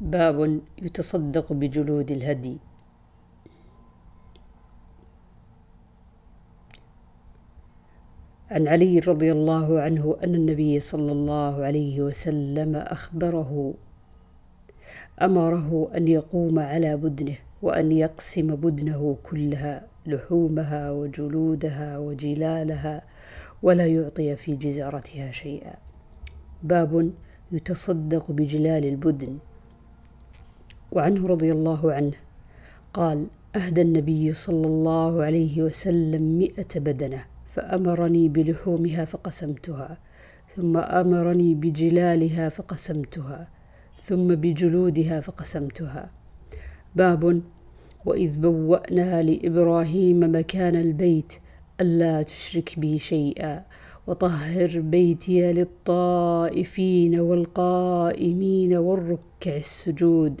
باب يتصدق بجلود الهدي. عن علي رضي الله عنه أن النبي صلى الله عليه وسلم أخبره أمره أن يقوم على بدنه وأن يقسم بدنه كلها لحومها وجلودها وجلالها ولا يعطي في جزارتها شيئا. باب يتصدق بجلال البدن. وعنه رضي الله عنه قال: أهدى النبي صلى الله عليه وسلم 100 بدنة فأمرني بلحومها فقسمتها، ثم أمرني بجلالها فقسمتها، ثم بجلودها فقسمتها. باب وإذ بوأنا لإبراهيم مكان البيت ألا تشرك بي شيئا وطهر بيتي للطائفين والقائمين والركع السجود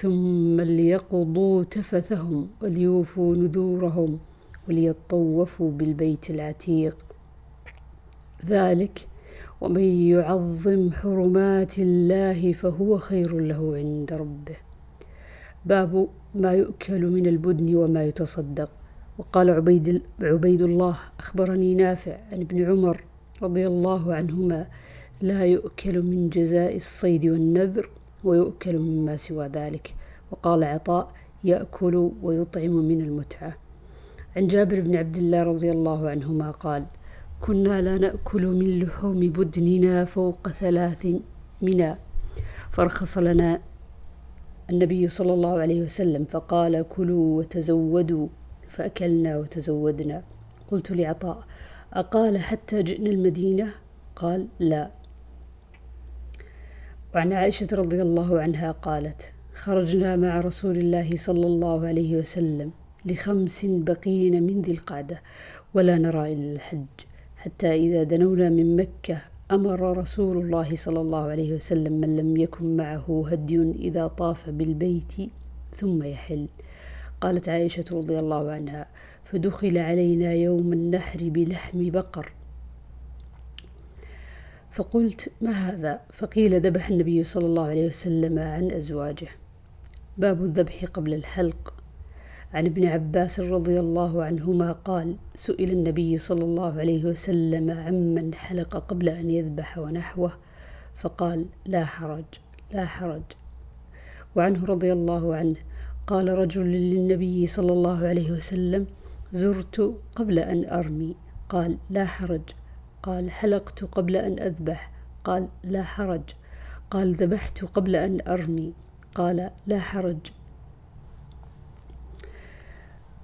ثم ليقضوا تفثهم وليوفوا نذورهم وليطوفوا بالبيت العتيق. ذلك ومن يعظم حرمات الله فهو خير له عند ربه. باب ما يؤكل من البدن وما يتصدق. وقال عبيد الله: أخبرني نافع عن ابن عمر رضي الله عنهما: لا يؤكل من جزاء الصيد والنذر ويؤكل مما سوى ذلك. وقال عطاء: يأكل ويطعم من المتعة. عن جابر بن عبد الله رضي الله عنهما قال: كنا لا نأكل من لحوم بدننا فوق 3 منى فارخص لنا النبي صلى الله عليه وسلم فقال: كلوا وتزودوا، فأكلنا وتزودنا. قلت لعطاء: أقال حتى جئنا المدينة؟ قال: لا. وعن عائشة رضي الله عنها قالت: خرجنا مع رسول الله صلى الله عليه وسلم ل5 بقين من ذي القعدة ولا نرى إلا الحج، حتى إذا دنونا من مكة أمر رسول الله صلى الله عليه وسلم من لم يكن معه هدي إذا طاف بالبيت ثم يحل. قالت عائشة رضي الله عنها: فدخل علينا يوم النحر بلحم بقر فقلت: ما هذا؟ فقيل: ذبح النبي صلى الله عليه وسلم عن أزواجه. باب الذبح قبل الحلق. عن ابن عباس رضي الله عنهما قال: سئل النبي صلى الله عليه وسلم عمن حلق قبل أن يذبح ونحوه فقال: لا حرج لا حرج. وعنه رضي الله عنه قال رجل للنبي صلى الله عليه وسلم: زرت قبل أن أرمي، قال: لا حرج. قال: حلقت قبل أن أذبح، قال: لا حرج. قال: ذبحت قبل أن أرمي، قال: لا حرج.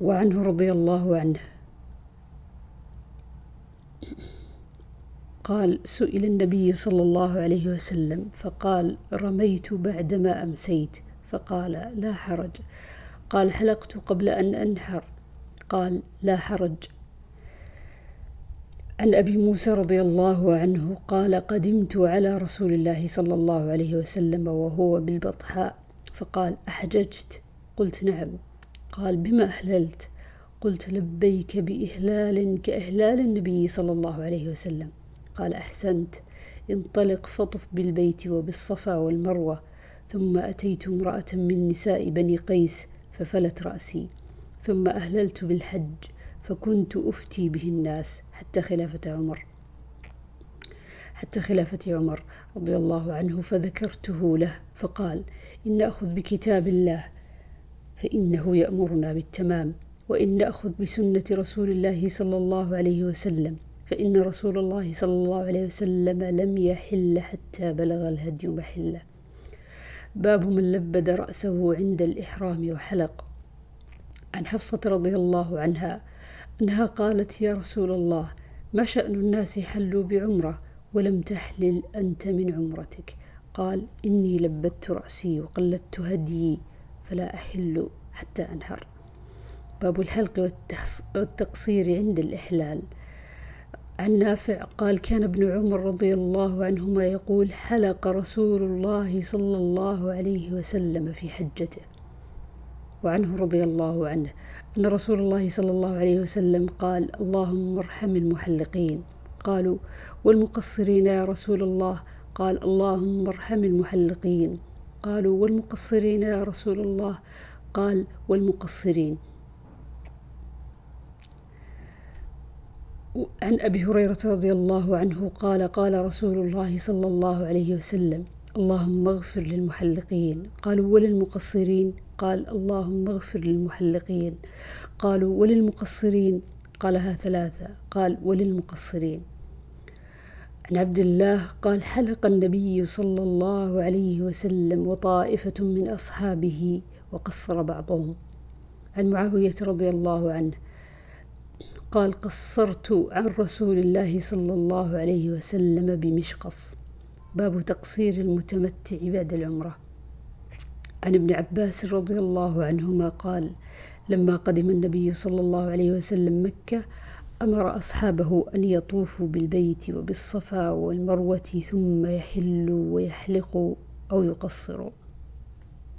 وعنه رضي الله عنه قال: سئل النبي صلى الله عليه وسلم فقال: رميت بعدما أمسيت، فقال: لا حرج. قال: حلقت قبل أن أنحر، قال: لا حرج. عن أبي موسى رضي الله عنه قال: قدمت على رسول الله صلى الله عليه وسلم وهو بالبطحاء فقال: أحججت؟ قلت: نعم. قال: بما أهللت؟ قلت: لبيك بإهلال كإهلال النبي صلى الله عليه وسلم. قال: أحسنت. انطلق فطف بالبيت وبالصفا والمروة. ثم أتيت امرأة من نساء بني قيس ففلت رأسي، ثم أهللت بالحج فكنت أفتي به الناس حتى خلافة عمر رضي الله عنه فذكرته له فقال: إن نأخذ بكتاب الله فإنه يأمرنا بالتمام، وإن نأخذ بسنة رسول الله صلى الله عليه وسلم فإن رسول الله صلى الله عليه وسلم لم يحل حتى بلغ الهدي محله. باب من لبد رأسه عند الإحرام وحلق. عن حفصة رضي الله عنها أنها قالت: يا رسول الله، ما شأن الناس حلوا بعمرة ولم تحلل أنت من عمرتك؟ قال: إني لبدت رأسي وقلدت هديي فلا أحل حتى أنهر. باب الحلق والتقصير عند الإحلال. عن نافع قال: كان ابن عمر رضي الله عنهما يقول: حلق رسول الله صلى الله عليه وسلم في حجته. وعنه رضي الله عنه أن رسول الله صلى الله عليه وسلم قال: اللهم ارحم المحلقين. قالوا: والمقصرين يا رسول الله؟ قال: اللهم ارحم المحلقين. قالوا: والمقصرين يا رسول الله؟ قال: والمقصرين. عن أبي هريرة رضي الله عنه قال: قال رسول الله صلى الله عليه وسلم: اللهم اغفر للمحلقين. قالوا: وللمقصرين؟ قال: اللهم اغفر للمحلقين. قالوا: وللمقصرين؟ قالها ثلاثة. قال: وللمقصرين. عن عبد الله قال: حلق النبي صلى الله عليه وسلم وطائفة من أصحابه وقصر بعضهم. عن معاوية رضي الله عنه قال: قصرت عن رسول الله صلى الله عليه وسلم بمشقص. باب تقصير المتمتع بعد العمرة. عن ابن عباس رضي الله عنهما قال: لما قدم النبي صلى الله عليه وسلم مكة أمر أصحابه أن يطوفوا بالبيت وبالصفا والمروة ثم يحلوا ويحلقوا أو يقصروا.